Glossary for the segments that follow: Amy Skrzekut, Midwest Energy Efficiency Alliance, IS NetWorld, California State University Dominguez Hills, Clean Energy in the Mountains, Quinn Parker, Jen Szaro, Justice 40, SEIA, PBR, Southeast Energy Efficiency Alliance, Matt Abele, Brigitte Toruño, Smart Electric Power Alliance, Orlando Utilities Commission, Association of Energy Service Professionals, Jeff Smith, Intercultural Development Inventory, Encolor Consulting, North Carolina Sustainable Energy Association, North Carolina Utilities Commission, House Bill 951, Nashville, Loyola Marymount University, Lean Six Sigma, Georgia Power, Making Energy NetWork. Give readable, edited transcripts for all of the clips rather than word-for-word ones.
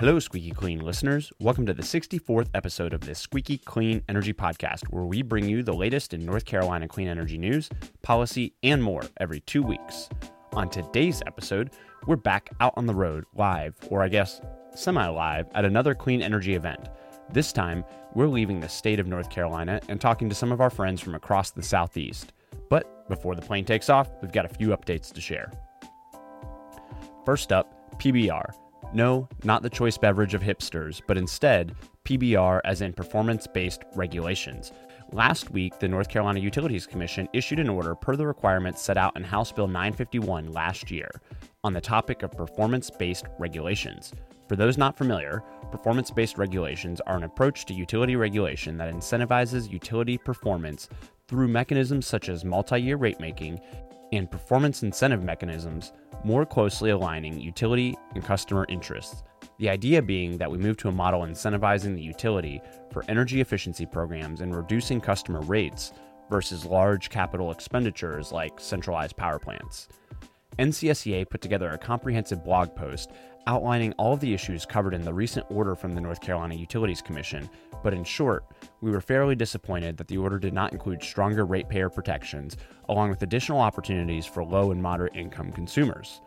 Hello, Squeaky Clean listeners. Welcome to the 64th episode of this Squeaky Clean Energy Podcast, where we bring you the latest in North Carolina clean energy news, policy, and more every 2 weeks. On today's episode, we're back out on the road live, or I guess semi-live, at another clean energy event. This time, we're leaving the state of North Carolina and talking to some of our friends from across the Southeast. But before the plane takes off, we've got a few updates to share. First up, PBR. No, not the choice beverage of hipsters, but instead PBR as in performance-based regulations. Last week, the North Carolina Utilities Commission issued an order per the requirements set out in House Bill 951 last year on the topic of performance-based regulations. For those not familiar, performance-based regulations are an approach to utility regulation that incentivizes utility performance through mechanisms such as multi-year rate making and performance incentive mechanisms, more closely aligning utility and customer interests. The idea being that we move to a model incentivizing the utility for energy efficiency programs and reducing customer rates versus large capital expenditures like centralized power plants. NCSEA put together a comprehensive blog post outlining all of the issues covered in the recent order from the North Carolina Utilities Commission, but in short, we were fairly disappointed that the order did not include stronger ratepayer protections, along with additional opportunities for low and moderate income consumers.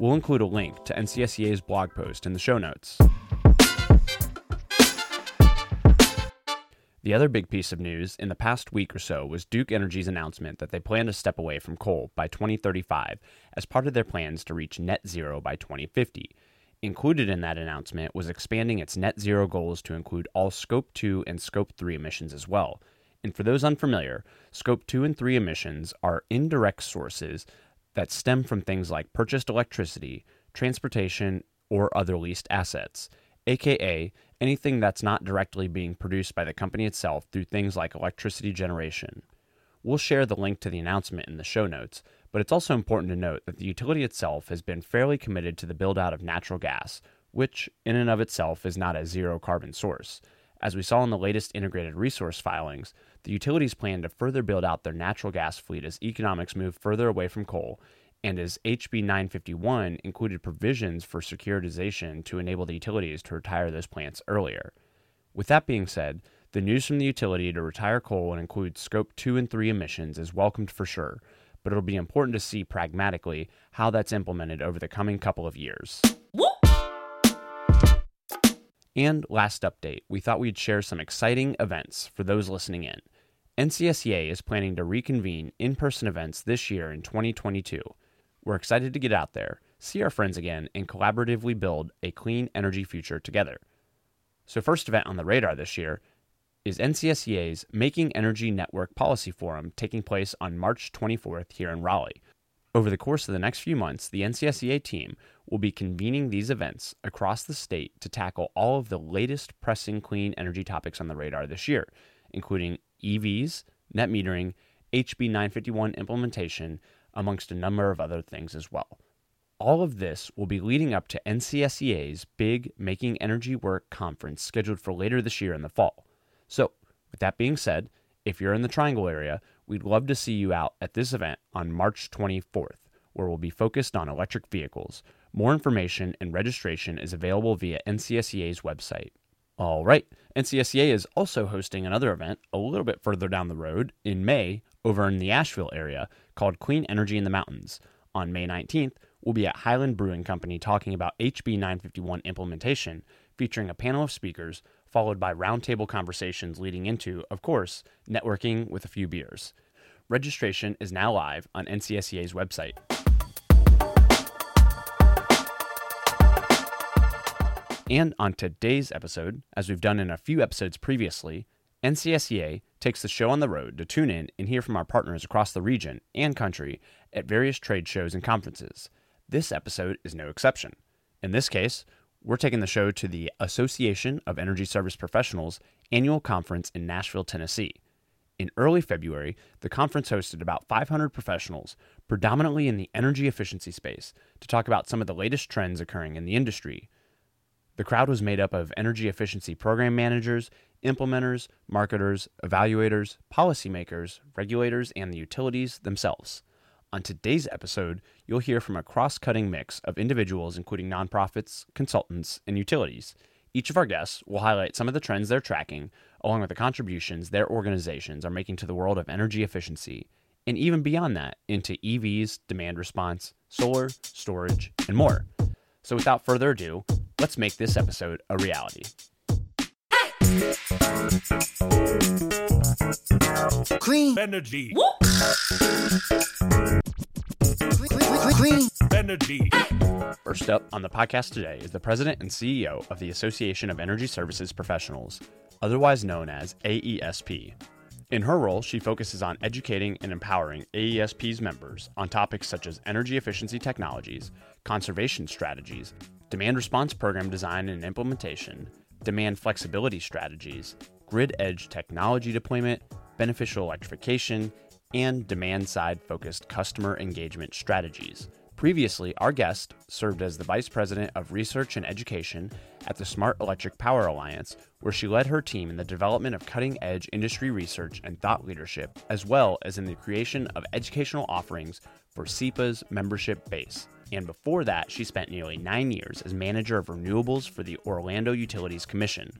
We'll include a link to NCSEA's blog post in the show notes. The other big piece of news in the past week or so was Duke Energy's announcement that they plan to step away from coal by 2035 as part of their plans to reach net zero by 2050. Included in that announcement was expanding its net zero goals to include all Scope 2 and Scope 3 emissions as well. And for those unfamiliar, Scope 2 and 3 emissions are indirect sources that stem from things like purchased electricity, transportation, or other leased assets, aka anything that's not directly being produced by the company itself through things like electricity generation. We'll share the link to the announcement in the show notes, but it's also important to note that the utility itself has been fairly committed to the build-out of natural gas, which in and of itself is not a zero-carbon source. As we saw in the latest integrated resource filings, the utilities plan to further build out their natural gas fleet as economics move further away from coal, and as HB 951 included provisions for securitization to enable the utilities to retire those plants earlier. With that being said, the news from the utility to retire coal and include Scope 2 and 3 emissions is welcomed for sure, but it'll be important to see pragmatically how that's implemented over the coming couple of years. Whoop. And last update, we thought we'd share some exciting events for those listening in. NCSEA is planning to reconvene in-person events this year in 2022. We're excited to get out there, see our friends again, and collaboratively build a clean energy future together. So first event on the radar this year is NCSEA's Making Energy Network Policy Forum taking place on March 24th here in Raleigh. Over the course of the next few months, the NCSEA team will be convening these events across the state to tackle all of the latest pressing clean energy topics on the radar this year, including EVs, net metering, HB 951 implementation, amongst a number of other things as well. All of this will be leading up to NCSEA's big Making Energy Work conference scheduled for later this year in the fall. So, with that being said, if you're in the Triangle area, we'd love to see you out at this event on March 24th, where we'll be focused on electric vehicles. More information and registration is available via NCSEA's website. All right, NCSEA is also hosting another event a little bit further down the road in May over in the Asheville area called Clean Energy in the Mountains. On May 19th, we'll be at Highland Brewing Company talking about HB 951 implementation, featuring a panel of speakers, followed by roundtable conversations leading into, of course, networking with a few beers. Registration is now live on NCSEA's website. And on today's episode, as we've done in a few episodes previously, NCSEA takes the show on the road to tune in and hear from our partners across the region and country at various trade shows and conferences. This episode is no exception. In this case, we're taking the show to the Association of Energy Service Professionals annual conference in Nashville, Tennessee. In early February, the conference hosted about 500 professionals, predominantly in the energy efficiency space, to talk about some of the latest trends occurring in the industry. The crowd was made up of energy efficiency program managers, implementers, marketers, evaluators, policymakers, regulators, and the utilities themselves. On today's episode, you'll hear from a cross-cutting mix of individuals, including nonprofits, consultants, and utilities. Each of our guests will highlight some of the trends they're tracking, along with the contributions their organizations are making to the world of energy efficiency, and even beyond that, into EVs, demand response, solar, storage, and more. So without further ado, let's make this episode a reality. Clean energy. Clean energy. First up on the podcast today is the president and CEO of the Association of Energy Service Professionals, otherwise known as AESP. In her role, she focuses on educating and empowering AESP's members on topics such as energy efficiency technologies, conservation strategies, demand response program design and implementation, demand flexibility strategies, grid edge technology deployment, beneficial electrification, and demand-side-focused customer engagement strategies. Previously, our guest served as the Vice President of Research and Education at the Smart Electric Power Alliance, where she led her team in the development of cutting-edge industry research and thought leadership, as well as in the creation of educational offerings for SEPA's membership base. And before that, she spent nearly 9 years as Manager of Renewables for the Orlando Utilities Commission.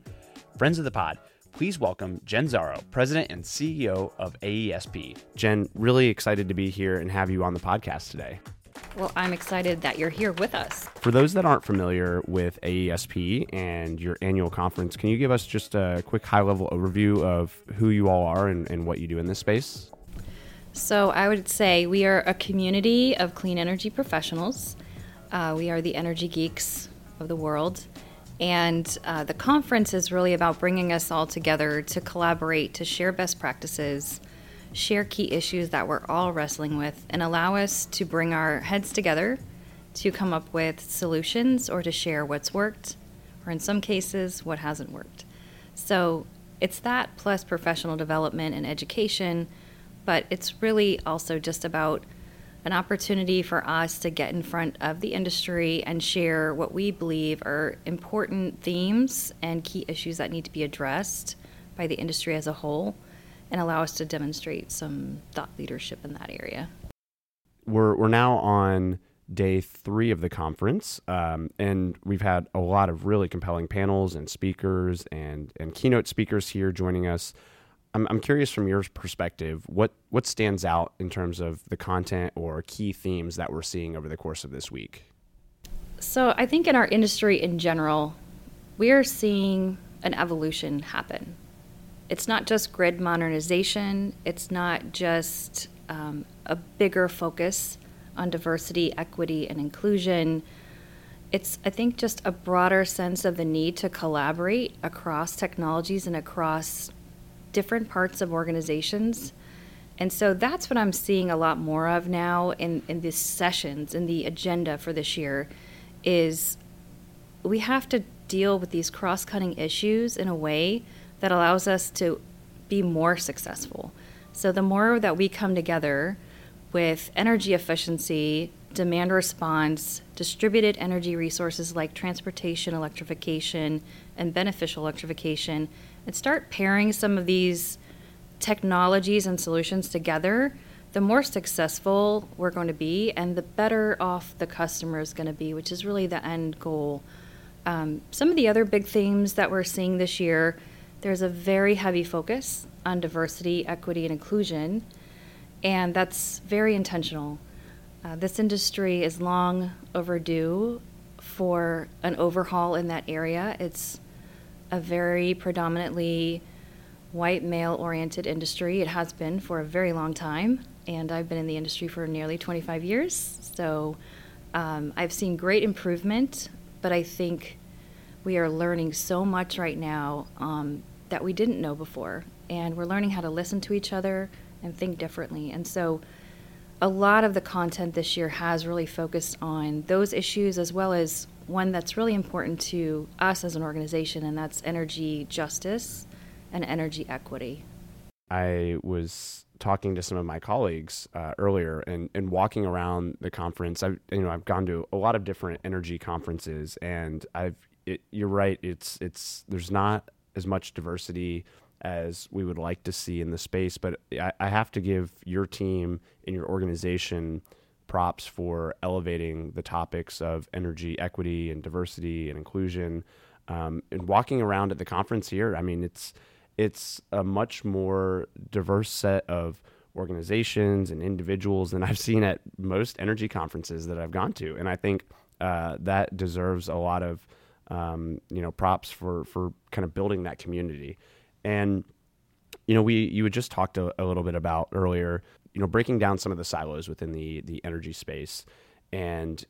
Friends of the pod, please welcome Jen Szaro, President and CEO of AESP. Jen, really excited to be here and have you on the podcast today. Well, I'm excited that you're here with us. For those that aren't familiar with AESP and your annual conference, can you give us just a quick high-level overview of who you all are and what you do in this space? So I would say we are a community of clean energy professionals. We are the energy geeks of the world. And the conference is really about bringing us all together to collaborate, to share best practices, share key issues that we're all wrestling with, and allow us to bring our heads together to come up with solutions or to share what's worked, or in some cases, what hasn't worked. So it's that plus professional development and education, but it's really also just about an opportunity for us to get in front of the industry and share what we believe are important themes and key issues that need to be addressed by the industry as a whole, and allow us to demonstrate some thought leadership in that area. We're now on day 3 of the conference, and we've had a lot of really compelling panels and speakers and keynote speakers here joining us. I'm curious from your perspective, what stands out in terms of the content or key themes that we're seeing over the course of this week? So I think in our industry in general, we are seeing an evolution happen. It's not just grid modernization. It's not just a bigger focus on diversity, equity, and inclusion. It's, I think, just a broader sense of the need to collaborate across technologies and across different parts of organizations. And so that's what I'm seeing a lot more of now in these sessions, in the agenda for this year, is we have to deal with these cross-cutting issues in a way that allows us to be more successful. So the more that we come together with energy efficiency, demand response, distributed energy resources like transportation, electrification, and beneficial electrification, and start pairing some of these technologies and solutions together, the more successful we're going to be and the better off the customer is going to be, which is really the end goal. Some of the other big themes that we're seeing this year, there's a very heavy focus on diversity, equity, and inclusion, and that's very intentional. This industry is long overdue for an overhaul in that area. It's a very predominantly white male-oriented industry. It has been for a very long time, and I've been in the industry for nearly 25 years. So I've seen great improvement, but I think we are learning so much right now that we didn't know before. And we're learning how to listen to each other and think differently. And so a lot of the content this year has really focused on those issues, as well as one that's really important to us as an organization, and that's energy justice and energy equity. I was talking to some of my colleagues earlier and walking around the conference. I've gone to a lot of different energy conferences, and you're right. There's not as much diversity as we would like to see in the space, but I have to give your team and your organization props for elevating the topics of energy equity and diversity and inclusion. And walking around at the conference here, I mean, it's a much more diverse set of organizations and individuals than I've seen at most energy conferences that I've gone to. And I think that deserves a lot of props for kind of building that community. And you had just talked a little bit about earlier, breaking down some of the silos within the energy space, and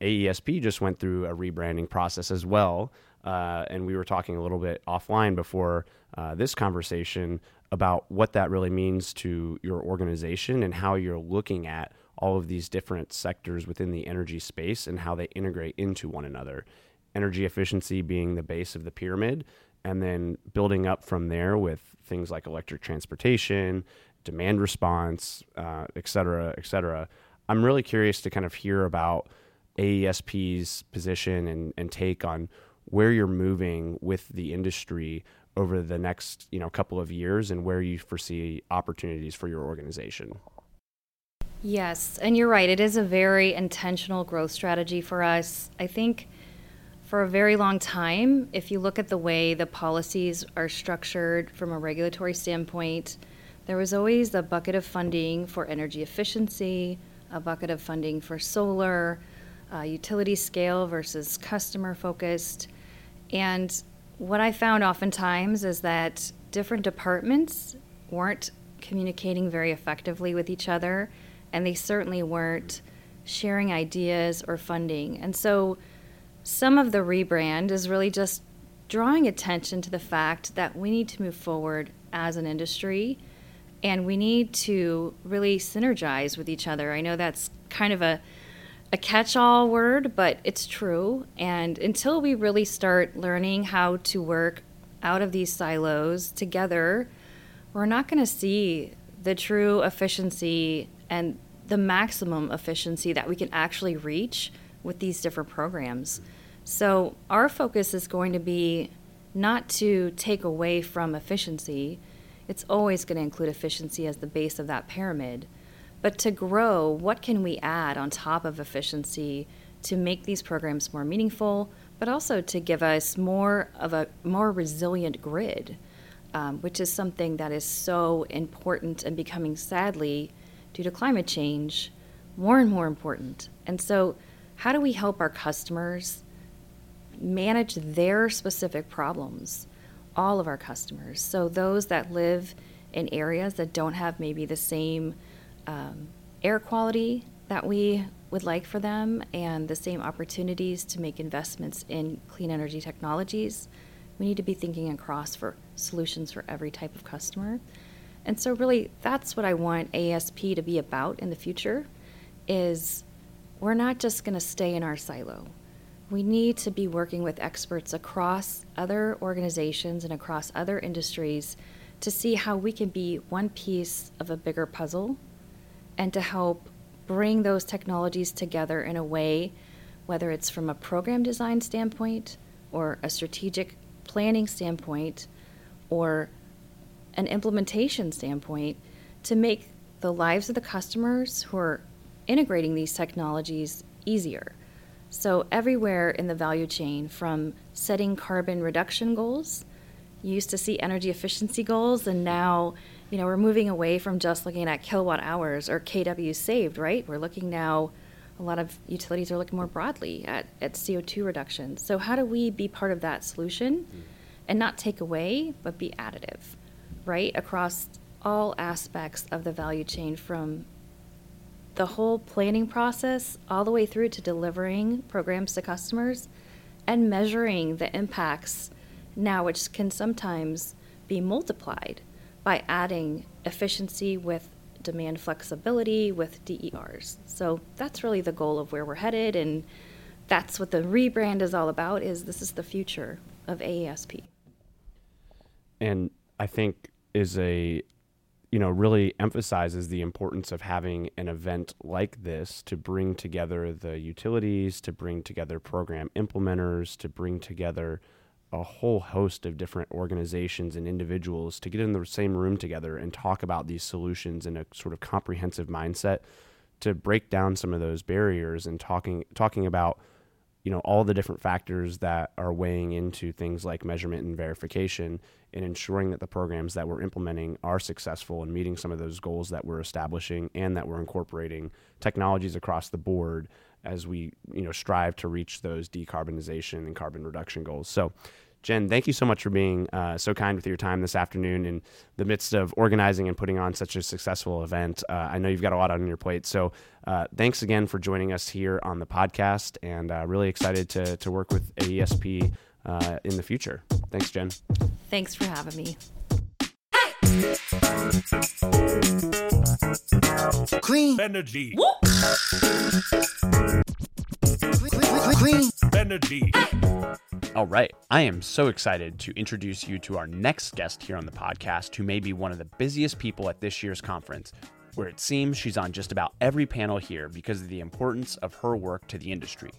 AESP just went through a rebranding process as well. And we were talking a little bit offline before this conversation about what that really means to your organization and how you're looking at all of these different sectors within the energy space and how they integrate into one another. Energy efficiency being the base of the pyramid, and then building up from there with things like electric transportation, demand response, et cetera, et cetera. I'm really curious to kind of hear about AESP's position and take on where you're moving with the industry over the next, couple of years, and where you foresee opportunities for your organization. Yes, and you're right. It is a very intentional growth strategy for us. I think for a very long time, if you look at the way the policies are structured from a regulatory standpoint, there was always a bucket of funding for energy efficiency, a bucket of funding for solar, utility scale versus customer focused. And what I found oftentimes is that different departments weren't communicating very effectively with each other, and they certainly weren't sharing ideas or funding. And so some of the rebrand is really just drawing attention to the fact that we need to move forward as an industry, and we need to really synergize with each other. I know that's kind of a catch-all word, but it's true. And until we really start learning how to work out of these silos together, we're not going to see the true efficiency and the maximum efficiency that we can actually reach with these different programs. So our focus is going to be not to take away from efficiency. It's always going to include efficiency as the base of that pyramid. But to grow, what can we add on top of efficiency to make these programs more meaningful, but also to give us more of a more resilient grid, which is something that is so important and becoming, sadly, due to climate change, more and more important. And so how do we help our customers manage their specific problems, all of our customers? So those that live in areas that don't have maybe the same air quality that we would like for them, and the same opportunities to make investments in clean energy technologies. We need to be thinking across for solutions for every type of customer. And so really, that's what I want AESP to be about in the future, is we're not just going to stay in our silo. We need to be working with experts across other organizations and across other industries to see how we can be one piece of a bigger puzzle, and to help bring those technologies together in a way, whether it's from a program design standpoint or a strategic planning standpoint or an implementation standpoint, to make the lives of the customers who are integrating these technologies easier. So everywhere in the value chain, from setting carbon reduction goals, you used to see energy efficiency goals, and now we're moving away from just looking at kilowatt hours or kW saved, right? We're looking now, a lot of utilities are looking more broadly at CO2 reduction. So how do we be part of that solution and not take away, but be additive, right? Across all aspects of the value chain, from the whole planning process all the way through to delivering programs to customers and measuring the impacts now, which can sometimes be multiplied by adding efficiency with demand flexibility with DERs. So that's really the goal of where we're headed, and that's what the rebrand is all about, is this is the future of AESP. And I think is a you know, really emphasizes the importance of having an event like this to bring together the utilities, to bring together program implementers, to bring together a whole host of different organizations and individuals to get in the same room together and talk about these solutions in a sort of comprehensive mindset to break down some of those barriers and talking about, you know, all the different factors that are weighing into things like measurement and verification and ensuring that the programs that we're implementing are successful and meeting some of those goals that we're establishing and that we're incorporating technologies across the board as we, you know, strive to reach those decarbonization and carbon reduction goals. So, Jen, thank you so much for being so kind with your time this afternoon in the midst of organizing and putting on such a successful event. I know you've got a lot on your plate, so thanks again for joining us here on the podcast, and really excited to work with AESP in the future. Thanks, Jen. Thanks for having me. Clean energy. Woo! Clean energy. All right. I am so excited to introduce you to our next guest here on the podcast, who may be one of the busiest people at this year's conference, where it seems she's on just about every panel here because of the importance of her work to the industry.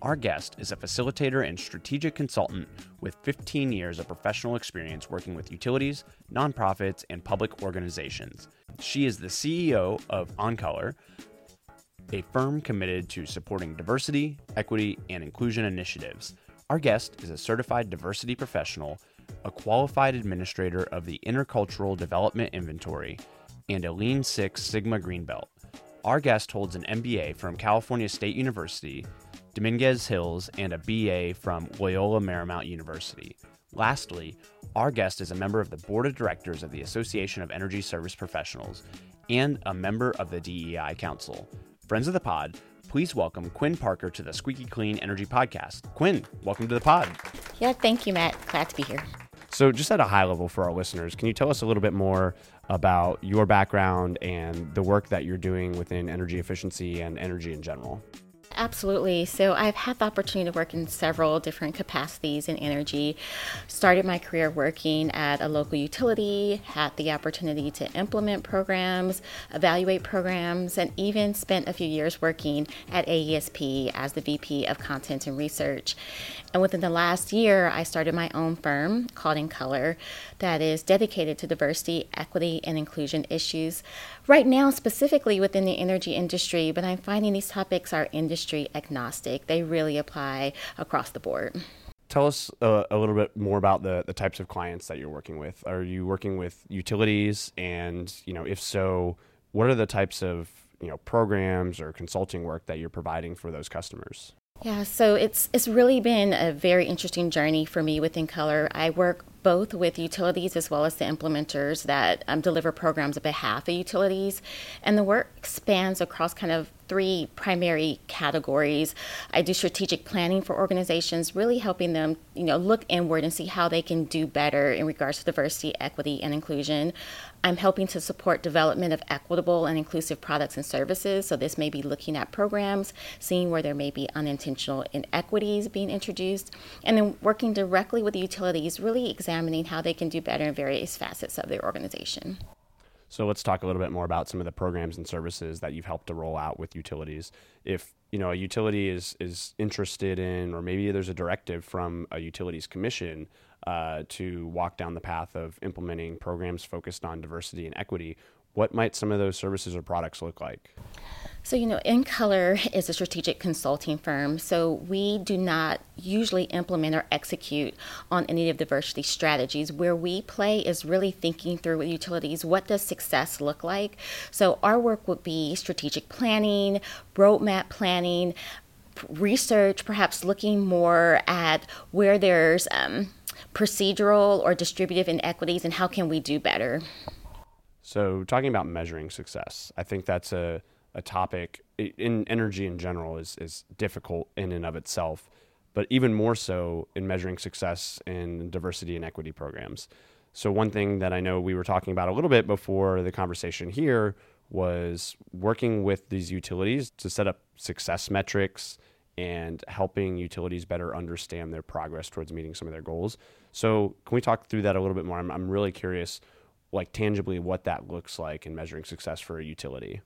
Our guest is a facilitator and strategic consultant with 15 years of professional experience working with utilities, nonprofits, and public organizations. She is the CEO of Encolor, a firm committed to supporting diversity, equity, and inclusion initiatives. Our guest is a certified diversity professional, a qualified administrator of the Intercultural Development Inventory, and a Lean Six Sigma Green Belt. Our guest holds an MBA from California State University Dominguez Hills, and a BA from Loyola Marymount University. Lastly, our guest is a member of the Board of Directors of the Association of Energy Service Professionals and a member of the DEI Council. Friends of the pod, please welcome Quinn Parker to the Squeaky Clean Energy Podcast. Quinn, welcome to the pod. Yeah, thank you, Matt. Glad to be here. So just at a high level for our listeners, can you tell us a little bit more about your background and the work that you're doing within energy efficiency and energy in general? Absolutely. So I've had the opportunity to work in several different capacities in energy. Started my career working at a local utility, had the opportunity to implement programs, evaluate programs, and even spent a few years working at AESP as the VP of Content and Research. And within the last year, I started my own firm called Encolor that is dedicated to diversity, equity, and inclusion issues. Right now, specifically within the energy industry, but I'm finding these topics are industry agnostic. They really apply across the board. Tell us a little bit more about the types of clients that you're working with. Are you working with utilities? And, you know, if so, what are the types of, you know, programs or consulting work that you're providing for those customers? Yeah, so it's really been a very interesting journey for me with Encolor. I work both with utilities as well as the implementers that deliver programs on behalf of utilities. And the work spans across kind of three primary categories. I do strategic planning for organizations, really helping them, you know, look inward and see how they can do better in regards to diversity, equity, and inclusion. I'm helping to support development of equitable and inclusive products and services. So this may be looking at programs, seeing where there may be unintentional inequities being introduced, and then working directly with the utilities, really examining how they can do better in various facets of their organization. So let's talk a little bit more about some of the programs and services that you've helped to roll out with utilities. If, you know, a utility is interested in, or maybe there's a directive from a utilities commission to walk down the path of implementing programs focused on diversity and equity, what might some of those services or products look like? So, you know, Encolor is a strategic consulting firm, so we do not usually implement or execute on any of diversity strategies. Where we play is really thinking through with utilities, what does success look like? So our work would be strategic planning, roadmap planning, research, perhaps looking more at where there's procedural or distributive inequities and how can we do better? So talking about measuring success, I think that's a topic in energy in general is difficult in and of itself, but even more so in measuring success in diversity and equity programs. So one thing that I know we were talking about a little bit before the conversation here was working with these utilities to set up success metrics and helping utilities better understand their progress towards meeting some of their goals. So can we talk through that a little bit more? I'm really curious, like tangibly what that looks like in measuring success for a utility?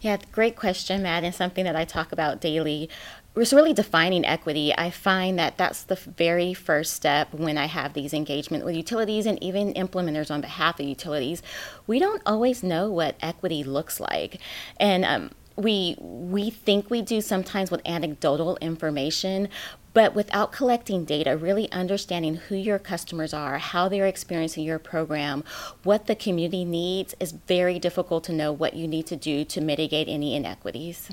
Yeah, great question, Matt, and something that I talk about daily. It's really defining equity. I find that that's the very first step when I have these engagement with utilities and even implementers on behalf of utilities. We don't always know what equity looks like. And we think we do sometimes with anecdotal information, but without collecting data, really understanding who your customers are, how they're experiencing your program, what the community needs, is very difficult to know what you need to do to mitigate any inequities.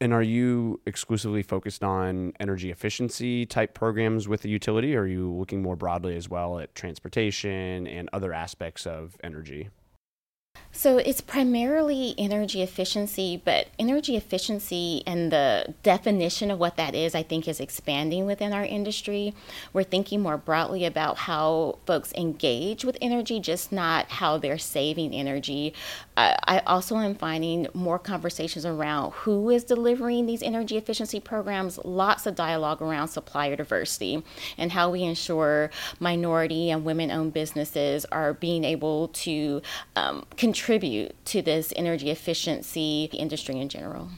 And are you exclusively focused on energy efficiency type programs with the utility, or are you looking more broadly as well at transportation and other aspects of energy? So it's primarily energy efficiency, but energy efficiency and the definition of what that is, I think, is expanding within our industry. We're thinking more broadly about how folks engage with energy, just not how they're saving energy. I also am finding more conversations around who is delivering these energy efficiency programs, lots of dialogue around supplier diversity and how we ensure minority and women-owned businesses are being able to contribute to this energy efficiency industry in general.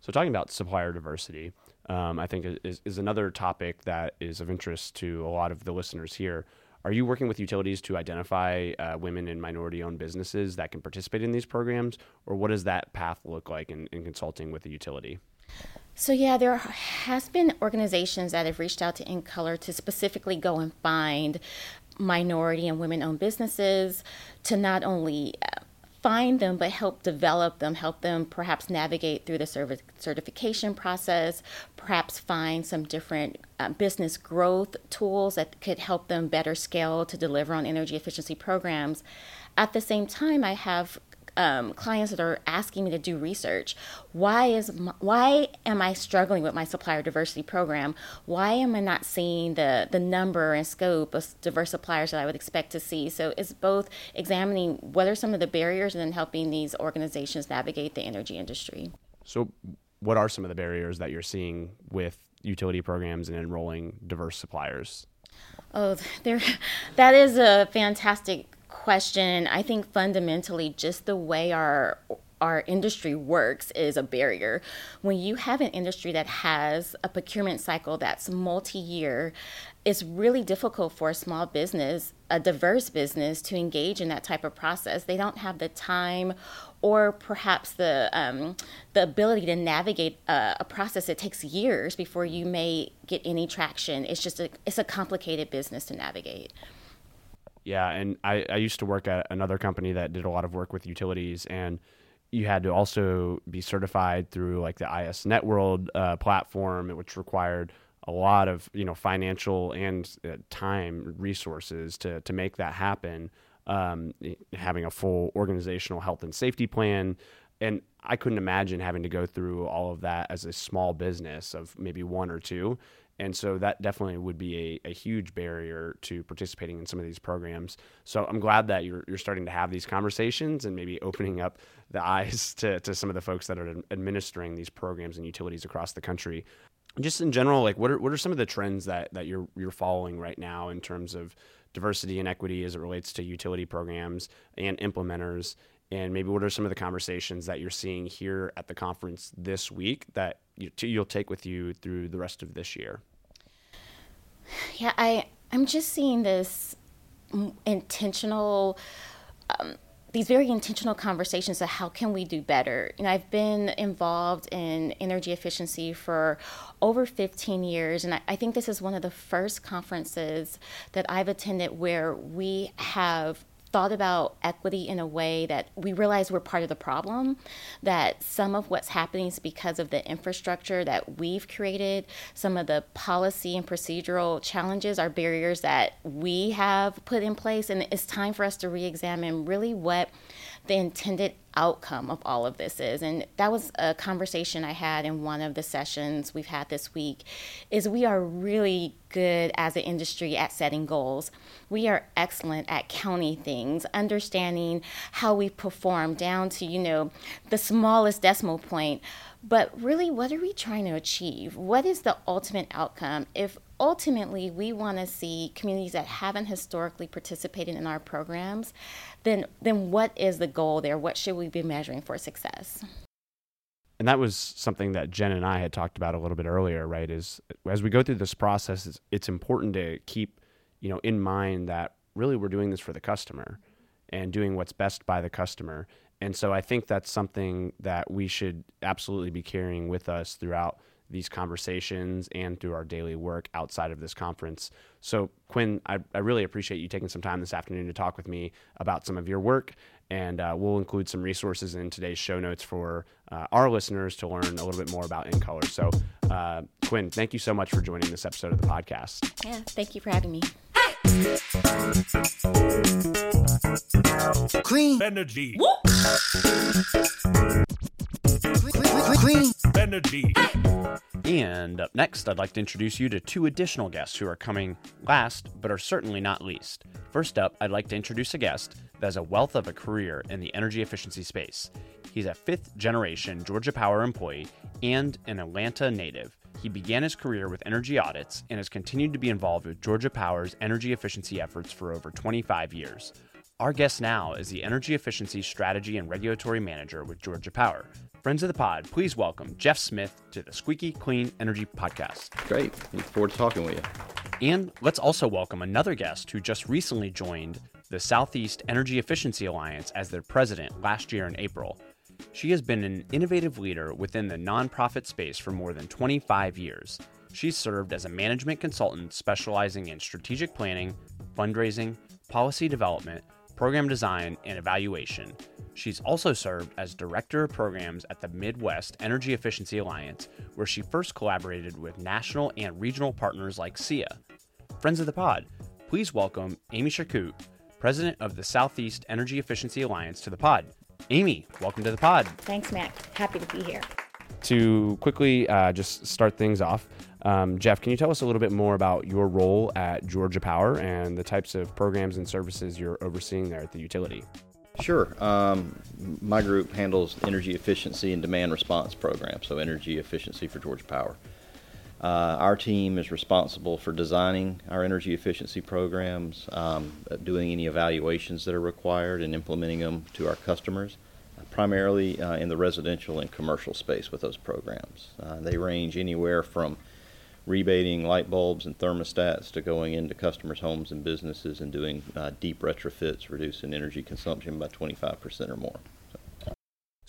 So talking about supplier diversity, I think is another topic that is of interest to a lot of the listeners here. Are you working with utilities to identify women and minority-owned businesses that can participate in these programs, or what does that path look like in consulting with the utility? So yeah, there has been organizations that have reached out to Encolor to specifically go and find minority and women-owned businesses, to not only find them, but help develop them, help them perhaps navigate through the certification process, perhaps find some different business growth tools that could help them better scale to deliver on energy efficiency programs. At the same time, I have clients that are asking me to do research. Why am I struggling with my supplier diversity program? Why am I not seeing the number and scope of diverse suppliers that I would expect to see? So it's both examining what are some of the barriers and then helping these organizations navigate the energy industry. So what are some of the barriers that you're seeing with utility programs and enrolling diverse suppliers? Oh, that is a fantastic question. I think fundamentally just the way our industry works is a barrier. When you have an industry that has a procurement cycle that's multi-year, it's really difficult for a small business, a diverse business, to engage in that type of process. They don't have the time or perhaps the ability to navigate a process that takes years before you may get any traction. It's just it's a complicated business to navigate. Yeah, and I used to work at another company that did a lot of work with utilities, and you had to also be certified through like the IS NetWorld platform, which required a lot of financial and time resources to make that happen, having a full organizational health and safety plan. And I couldn't imagine having to go through all of that as a small business of maybe one or two. And so that definitely would be a huge barrier to participating in some of these programs. So I'm glad that you're starting to have these conversations and maybe opening up the eyes to some of the folks that are administering these programs and utilities across the country. Just in general, like what are some of the trends that you're following right now in terms of diversity and equity as it relates to utility programs and implementers? And maybe what are some of the conversations that you're seeing here at the conference this week that you'll take with you through the rest of this year? Yeah, I'm just seeing this intentional, these very intentional conversations of how can we do better. I've been involved in energy efficiency for over 15 years, and I think this is one of the first conferences that I've attended where we have thought about equity in a way that we realize we're part of the problem, that some of what's happening is because of the infrastructure that we've created. Some of the policy and procedural challenges are barriers that we have put in place, and it's time for us to re-examine really what the intended outcome of all of this is. And that was a conversation I had in one of the sessions we've had this week, is we are really good as an industry at setting goals. We are excellent at counting things, understanding how we perform down to, you know, the smallest decimal point. But really, what are we trying to achieve? What is the ultimate outcome? If ultimately we want to see communities that haven't historically participated in our programs, then what is the goal there? What should we be measuring for success? And that was something that Jen and I had talked about a little bit earlier, right? Is as we go through this process, it's important to keep, you know, in mind that really we're doing this for the customer and doing what's best by the customer. And so I think that's something that we should absolutely be carrying with us throughout these conversations and through our daily work outside of this conference. So Quinn, I really appreciate you taking some time this afternoon to talk with me about some of your work, and we'll include some resources in today's show notes for our listeners to learn a little bit more about Encolor. So Quinn, thank you so much for joining this episode of the podcast. Yeah, thank you for having me. Clean energy. Woo! Clean energy. And up next, I'd like to introduce you to two additional guests who are coming last, but are certainly not least. First up, I'd like to introduce a guest that has a wealth of a career in the energy efficiency space. He's a fifth-generation Georgia Power employee and an Atlanta native. He began his career with energy audits and has continued to be involved with Georgia Power's energy efficiency efforts for over 25 years. Our guest now is the Energy Efficiency Strategy and Regulatory Manager with Georgia Power. Friends of the pod, please welcome Jeff Smith to the Squeaky Clean Energy Podcast. Great. Looking forward to talking with you. And let's also welcome another guest who just recently joined the Southeast Energy Efficiency Alliance as their president last year in April. She has been an innovative leader within the nonprofit space for more than 25 years. She's served as a management consultant specializing in strategic planning, fundraising, policy development, program design, and evaluation. She's also served as Director of Programs at the Midwest Energy Efficiency Alliance, where she first collaborated with national and regional partners like SEIA. Friends of the pod, please welcome Amy Skrzekut, President of the Southeast Energy Efficiency Alliance, to the pod. Amy, welcome to the pod. Thanks, Matt. Happy to be here. To quickly just start things off, Jeff, can you tell us a little bit more about your role at Georgia Power and the types of programs and services you're overseeing there at the utility? Sure. My group handles energy efficiency and demand response programs, so energy efficiency for Georgia Power. Our team is responsible for designing our energy efficiency programs, doing any evaluations that are required, and implementing them to our customers, primarily in the residential and commercial space with those programs. They range anywhere from rebating light bulbs and thermostats to going into customers' homes and businesses and doing deep retrofits, reducing energy consumption by 25% or more. So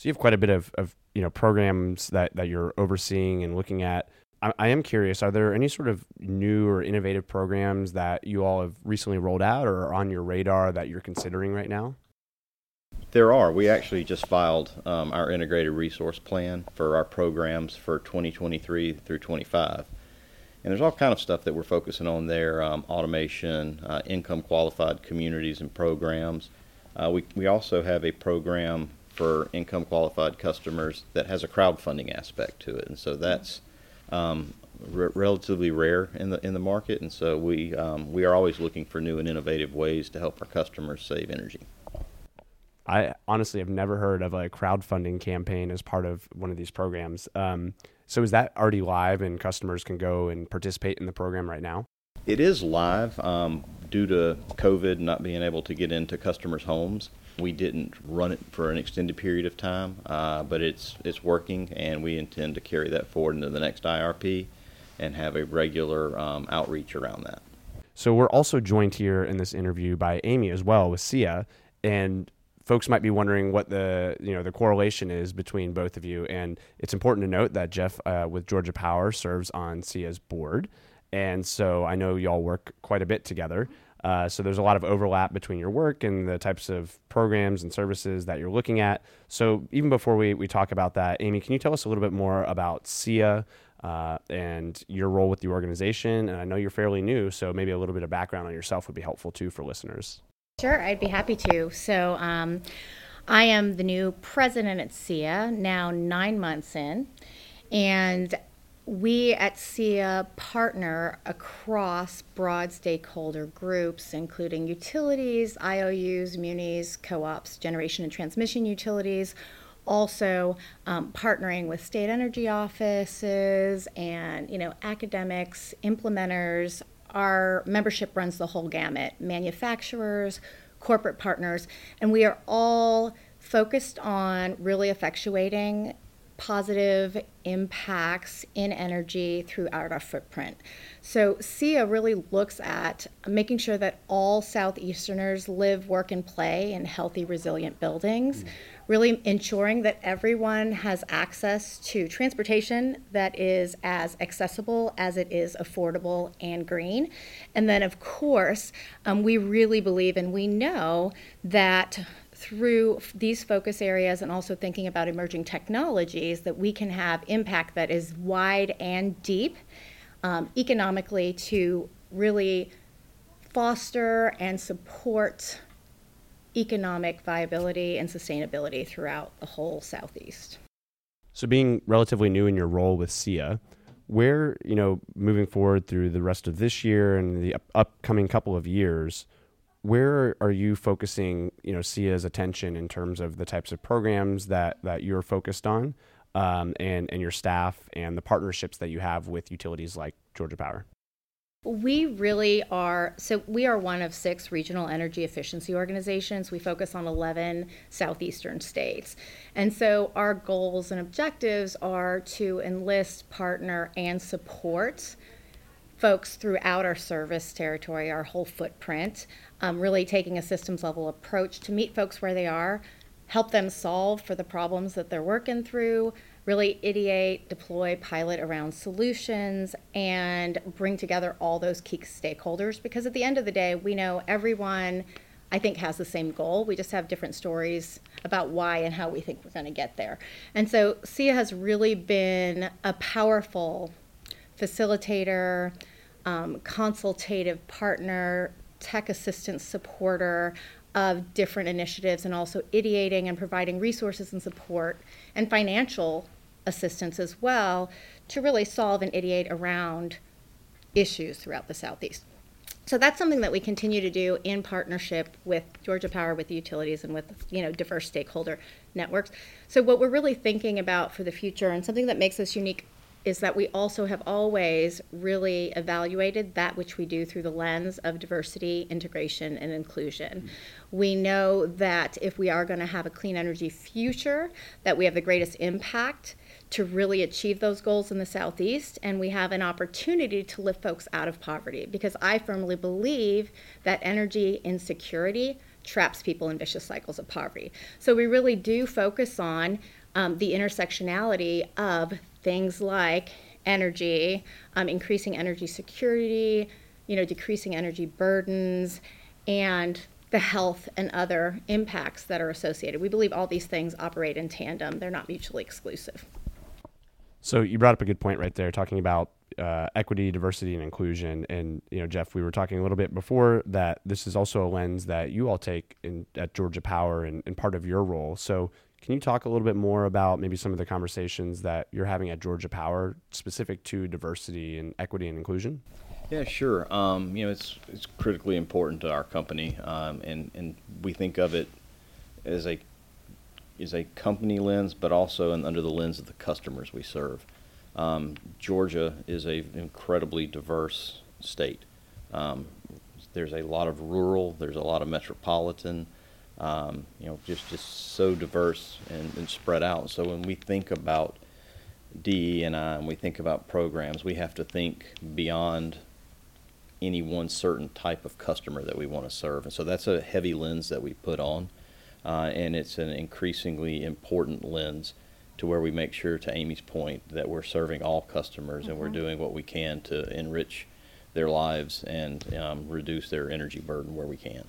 you have quite a bit of you know, programs that you're overseeing and looking at. I am curious, are there any sort of new or innovative programs that you all have recently rolled out or are on your radar that you're considering right now? There are. We actually just filed our integrated resource plan for our programs for 2023 through 25. And there's all kind of stuff that we're focusing on there, automation, income qualified communities and programs. We also have a program for income qualified customers that has a crowdfunding aspect to it. And so that's relatively rare in the market, and so we are always looking for new and innovative ways to help our customers save energy. I honestly have never heard of a crowdfunding campaign as part of one of these programs. So is that already live and customers can go and participate in the program right now? It is live. Due to COVID not being able to get into customers' homes, we didn't run it for an extended period of time, but it's working, and we intend to carry that forward into the next IRP and have a regular outreach around that. So we're also joined here in this interview by Amy as well with SEIA, and folks might be wondering what the correlation is between both of you. And it's important to note that Jeff with Georgia Power serves on SEIA's board, and so I know y'all work quite a bit together. So there's a lot of overlap between your work and the types of programs and services that you're looking at. So even before we talk about that, Amy, can you tell us a little bit more about SEIA and your role with the organization? And I know you're fairly new, so maybe a little bit of background on yourself would be helpful too for listeners. Sure, I'd be happy to. So I am the new president at SEIA, now 9 months in, and we at SEIA partner across broad stakeholder groups, including utilities, IOUs, munis, co-ops, generation and transmission utilities, also partnering with state energy offices and, you know, academics, implementers. Our membership runs the whole gamut, manufacturers, corporate partners, and we are all focused on really effectuating positive impacts in energy throughout our footprint. So SEIA really looks at making sure that all Southeasterners live, work, and play in healthy, resilient buildings, really ensuring that everyone has access to transportation that is as accessible as it is affordable and green. And then, of course, we really believe and we know that through these focus areas and also thinking about emerging technologies, that we can have impact that is wide and deep economically to really foster and support economic viability and sustainability throughout the whole Southeast. So being relatively new in your role with SEIA, where, you know, moving forward through the rest of this year and the upcoming couple of years, where are you focusing, you know, SEIA's attention in terms of the types of programs that you're focused on, and your staff and the partnerships that you have with utilities like Georgia Power? We are one of 6 regional energy efficiency organizations. We focus on 11 southeastern states. And so our goals and objectives are to enlist, partner, and support folks throughout our service territory, our whole footprint, really taking a systems level approach to meet folks where they are, help them solve for the problems that they're working through, really ideate, deploy, pilot around solutions, and bring together all those key stakeholders. Because at the end of the day, we know everyone, I think, has the same goal. We just have different stories about why and how we think we're going to get there. And so SEIA has really been a powerful facilitator, consultative partner, tech assistance supporter of different initiatives, and also ideating and providing resources and support and financial assistance as well to really solve and ideate around issues throughout the Southeast. So that's something that we continue to do in partnership with Georgia Power, with the utilities, and with, you know, diverse stakeholder networks. So what we're really thinking about for the future, and something that makes us unique, is that we also have always really evaluated that which we do through the lens of diversity, integration, and inclusion. Mm-hmm. We know that if we are going to have a clean energy future, that we have the greatest impact to really achieve those goals in the Southeast, and we have an opportunity to lift folks out of poverty, because I firmly believe that energy insecurity traps people in vicious cycles of poverty. So we really do focus on the intersectionality of things like energy, increasing energy security, you know, decreasing energy burdens, and the health and other impacts that are associated. We believe all these things operate in tandem. They're not mutually exclusive. So you brought up a good point right there, talking about equity, diversity, and inclusion. And, you know, Jeff, we were talking a little bit before that this is also a lens that you all take at Georgia Power and part of your role. So can you talk a little bit more about maybe some of the conversations that you're having at Georgia Power specific to diversity and equity and inclusion? Yeah, sure. You know, it's critically important to our company, and we think of it as a company lens, but also under the lens of the customers we serve. Georgia is an incredibly diverse state. There's a lot of rural, there's a lot of metropolitan. You know, just so diverse and spread out. So when we think about DE&I and we think about programs, we have to think beyond any one certain type of customer that we want to serve. And so that's a heavy lens that we put on, and it's an increasingly important lens to where we make sure, to Amy's point, that we're serving all customers and we're doing what we can to enrich their lives and reduce their energy burden where we can.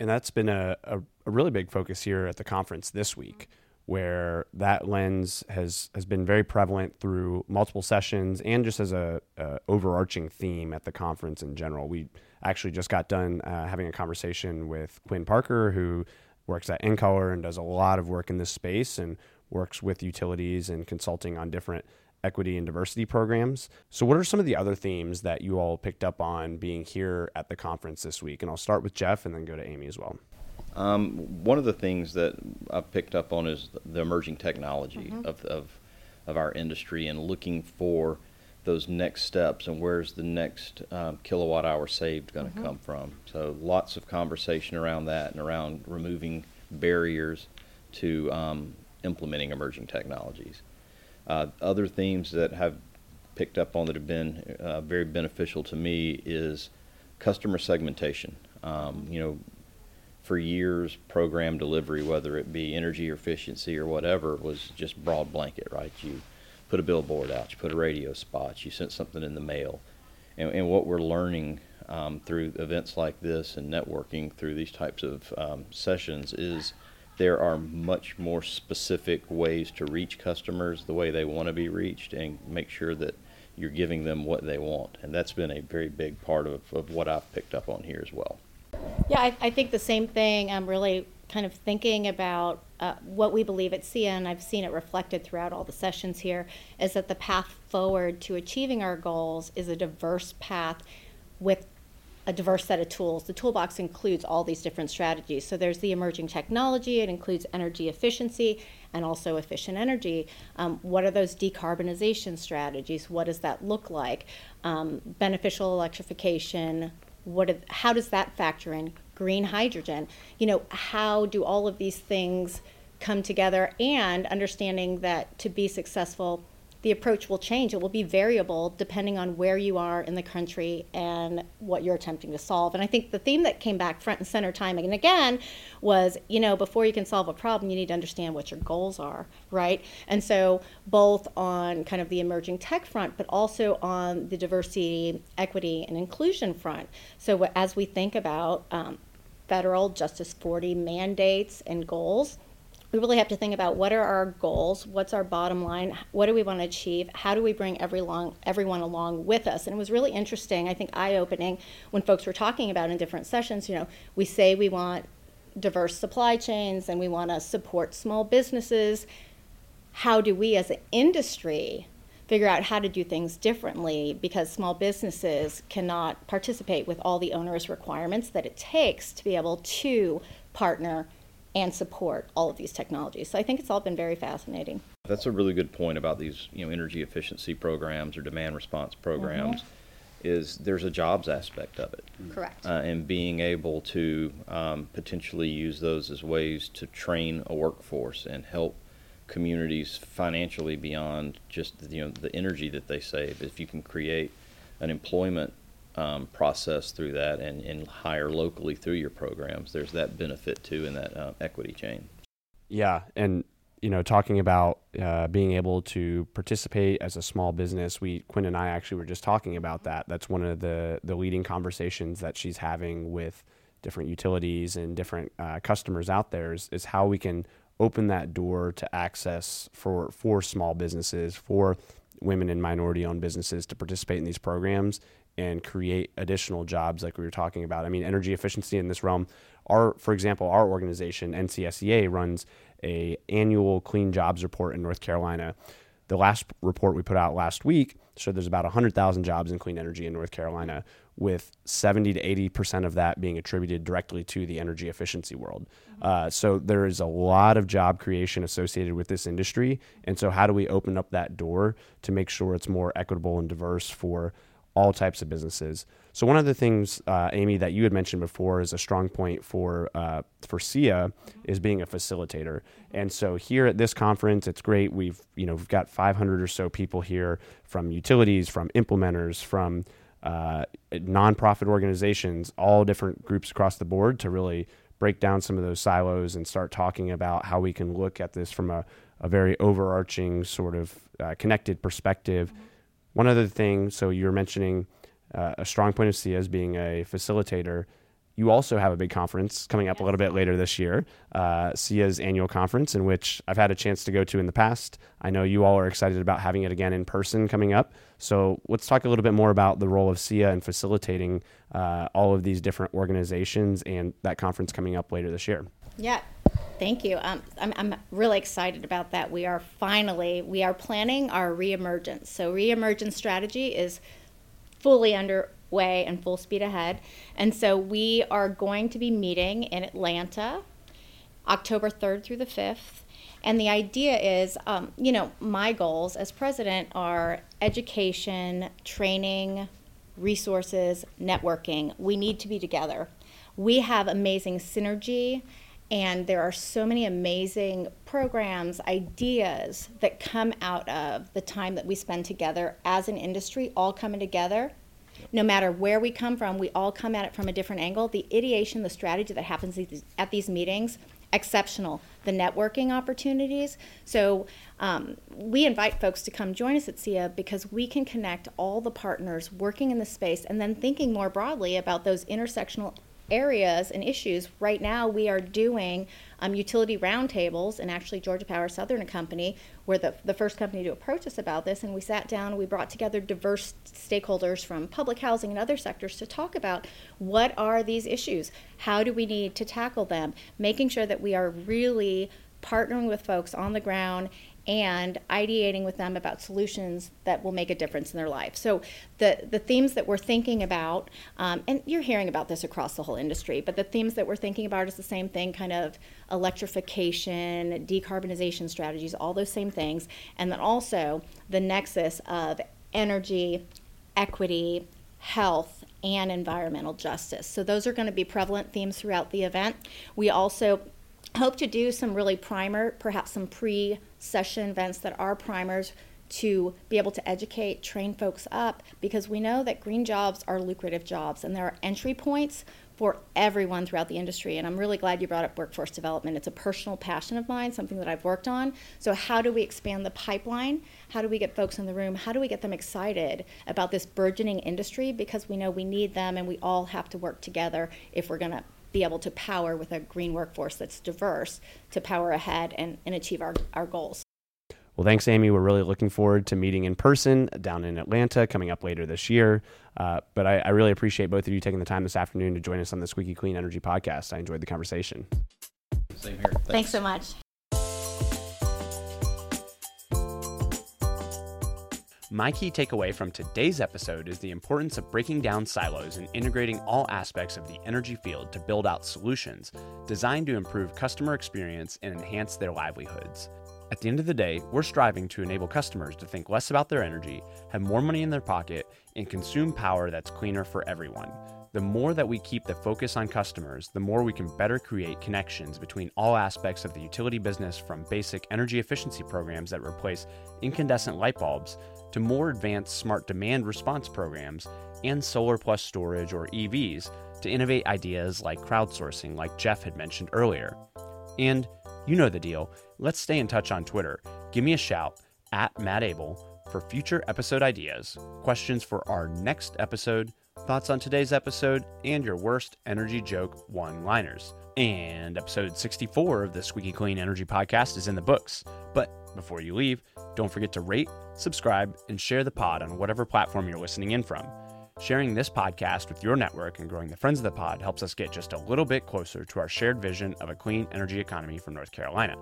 And that's been a really big focus here at the conference this week, where that lens has been very prevalent through multiple sessions and just as a overarching theme at the conference in general. We actually just got done having a conversation with Quinn Parker, who works at Encolor and does a lot of work in this space and works with utilities and consulting on different equity and diversity programs. So what are some of the other themes that you all picked up on being here at the conference this week? And I'll start with Jeff and then go to Amy as well. One of the things that I picked up on is the emerging technology of our industry and looking for those next steps and where's the next kilowatt hour saved going to come from. So lots of conversation around that and around removing barriers to implementing emerging technologies. Other themes that have picked up on that have been very beneficial to me is customer segmentation. You know, for years, program delivery, whether it be energy efficiency or whatever, was just broad blanket, right? You put a billboard out, you put a radio spot, you sent something in the mail. And what we're learning through events like this and networking through these types of sessions is there are much more specific ways to reach customers the way they want to be reached and make sure that you're giving them what they want. And that's been a very big part of what I've picked up on here as well. Yeah, I think the same thing. I'm really kind of thinking about what we believe at SEIA, and I've seen it reflected throughout all the sessions here, is that the path forward to achieving our goals is a diverse path with a diverse set of tools. The toolbox includes all these different strategies. So there's the emerging technology, it includes energy efficiency and also efficient energy. What are those decarbonization strategies? What does that look like? Beneficial electrification, how does that factor in? Green hydrogen, you know, how do all of these things come together? And understanding that to be successful, the approach will change. It will be variable depending on where you are in the country and what you're attempting to solve. And I think the theme that came back front and center time and again was, you know, before you can solve a problem, you need to understand what your goals are, right? And so both on kind of the emerging tech front, but also on the diversity, equity, and inclusion front. So as we think about federal Justice 40 mandates and goals, we really have to think about what are our goals, what's our bottom line, what do we want to achieve, how do we bring everyone along with us. And it was really interesting, I think eye-opening, when folks were talking about in different sessions, you know, we say we want diverse supply chains and we want to support small businesses. How do we as an industry figure out how to do things differently, because small businesses cannot participate with all the onerous requirements that it takes to be able to partner and support all of these technologies. So I think it's all been very fascinating. That's a really good point about these, you know, energy efficiency programs or demand response programs, is there's a jobs aspect of it. Correct. And being able to potentially use those as ways to train a workforce and help communities financially beyond just, you know, the energy that they save. If you can create an employment process through that and hire locally through your programs, there's that benefit too in that equity chain. Yeah, and you know, talking about being able to participate as a small business, Quinn and I actually were just talking about that. That's one of the leading conversations that she's having with different utilities and different customers out there is how we can open that door to access for small businesses, for women and minority-owned businesses to participate in these programs and create additional jobs like we were talking about. I mean, energy efficiency in this realm, for example, our organization, NCSEA, runs an annual clean jobs report in North Carolina. The last report we put out last week showed there's about 100,000 jobs in clean energy in North Carolina, with 70 to 80% of that being attributed directly to the energy efficiency world. So there is a lot of job creation associated with this industry. And so how do we open up that door to make sure it's more equitable and diverse for all types of businesses? So one of the things, Amy, that you had mentioned before is a strong point for SEIA is being a facilitator. And so here at this conference, it's great. We've got 500 or so people here from utilities, from implementers, from nonprofit organizations, all different groups across the board to really break down some of those silos and start talking about how we can look at this from a very overarching sort of connected perspective. One other thing, so you were mentioning a strong point of SEIA as being a facilitator. You also have a big conference coming up a little bit later this year, SEIA's annual conference, in which I've had a chance to go to in the past. I know you all are excited about having it again in person coming up. So let's talk a little bit more about the role of SEIA in facilitating all of these different organizations and that conference coming up later this year. Yeah, Thank you. I'm really excited about that. We are planning our reemergence. So reemergence strategy is fully underway and full speed ahead. And so we are going to be meeting in Atlanta, October 3rd through the 5th. And the idea is, my goals as president are education, training, resources, networking. We need to be together. We have amazing synergy, and there are so many amazing programs, ideas that come out of the time that we spend together as an industry, all coming together. No matter where we come from, we all come at it from a different angle. The ideation, the strategy that happens at these meetings, exceptional. The networking opportunities. So we invite folks to come join us at SEIA because we can connect all the partners working in the space and then thinking more broadly about those intersectional areas and issues. Right now we are doing utility roundtables, and actually Georgia Power Southern Company were the first company to approach us about this, and we sat down and we brought together diverse stakeholders from public housing and other sectors to talk about what are these issues, how do we need to tackle them, making sure that we are really partnering with folks on the ground and ideating with them about solutions that will make a difference in their life. So the themes that we're thinking about, and you're hearing about this across the whole industry, but the themes that we're thinking about is the same thing, kind of electrification, decarbonization strategies, all those same things, and then also the nexus of energy, equity, health, and environmental justice. So those are going to be prevalent themes throughout the event. We also hope to do some really primer, perhaps some pre-session events that are primers to be able to educate, train folks up, because we know that green jobs are lucrative jobs and there are entry points for everyone throughout the industry. And I'm really glad you brought up workforce development. It's a personal passion of mine, something that I've worked on. So how do we expand the pipeline? How do we get folks in the room? How do we get them excited about this burgeoning industry? Because we know we need them, and we all have to work together if we're going to be able to power with a green workforce that's diverse to power ahead and achieve our goals. Well, thanks, Amy. We're really looking forward to meeting in person down in Atlanta coming up later this year. But I really appreciate both of you taking the time this afternoon to join us on the Squeaky Clean Energy Podcast. I enjoyed the conversation. Same here. Thanks so much. My key takeaway from today's episode is the importance of breaking down silos and integrating all aspects of the energy field to build out solutions designed to improve customer experience and enhance their livelihoods. At the end of the day, we're striving to enable customers to think less about their energy, have more money in their pocket, and consume power that's cleaner for everyone. The more that we keep the focus on customers, the more we can better create connections between all aspects of the utility business, from basic energy efficiency programs that replace incandescent light bulbs to more advanced smart demand response programs and solar plus storage, or EVs, to innovate ideas like crowdsourcing, like Jeff had mentioned earlier. And you know the deal. Let's stay in touch on Twitter. Give me a shout at Matt Abele for future episode ideas, questions for our next episode, thoughts on today's episode, and your worst energy joke one-liners. And episode 64 of the Squeaky Clean Energy Podcast is in the books. But before you leave, don't forget to rate, subscribe, and share the pod on whatever platform you're listening in from. Sharing this podcast with your network and growing the friends of the pod helps us get just a little bit closer to our shared vision of a clean energy economy for North Carolina.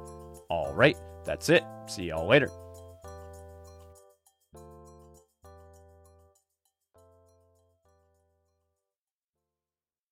All right, that's it. See y'all later.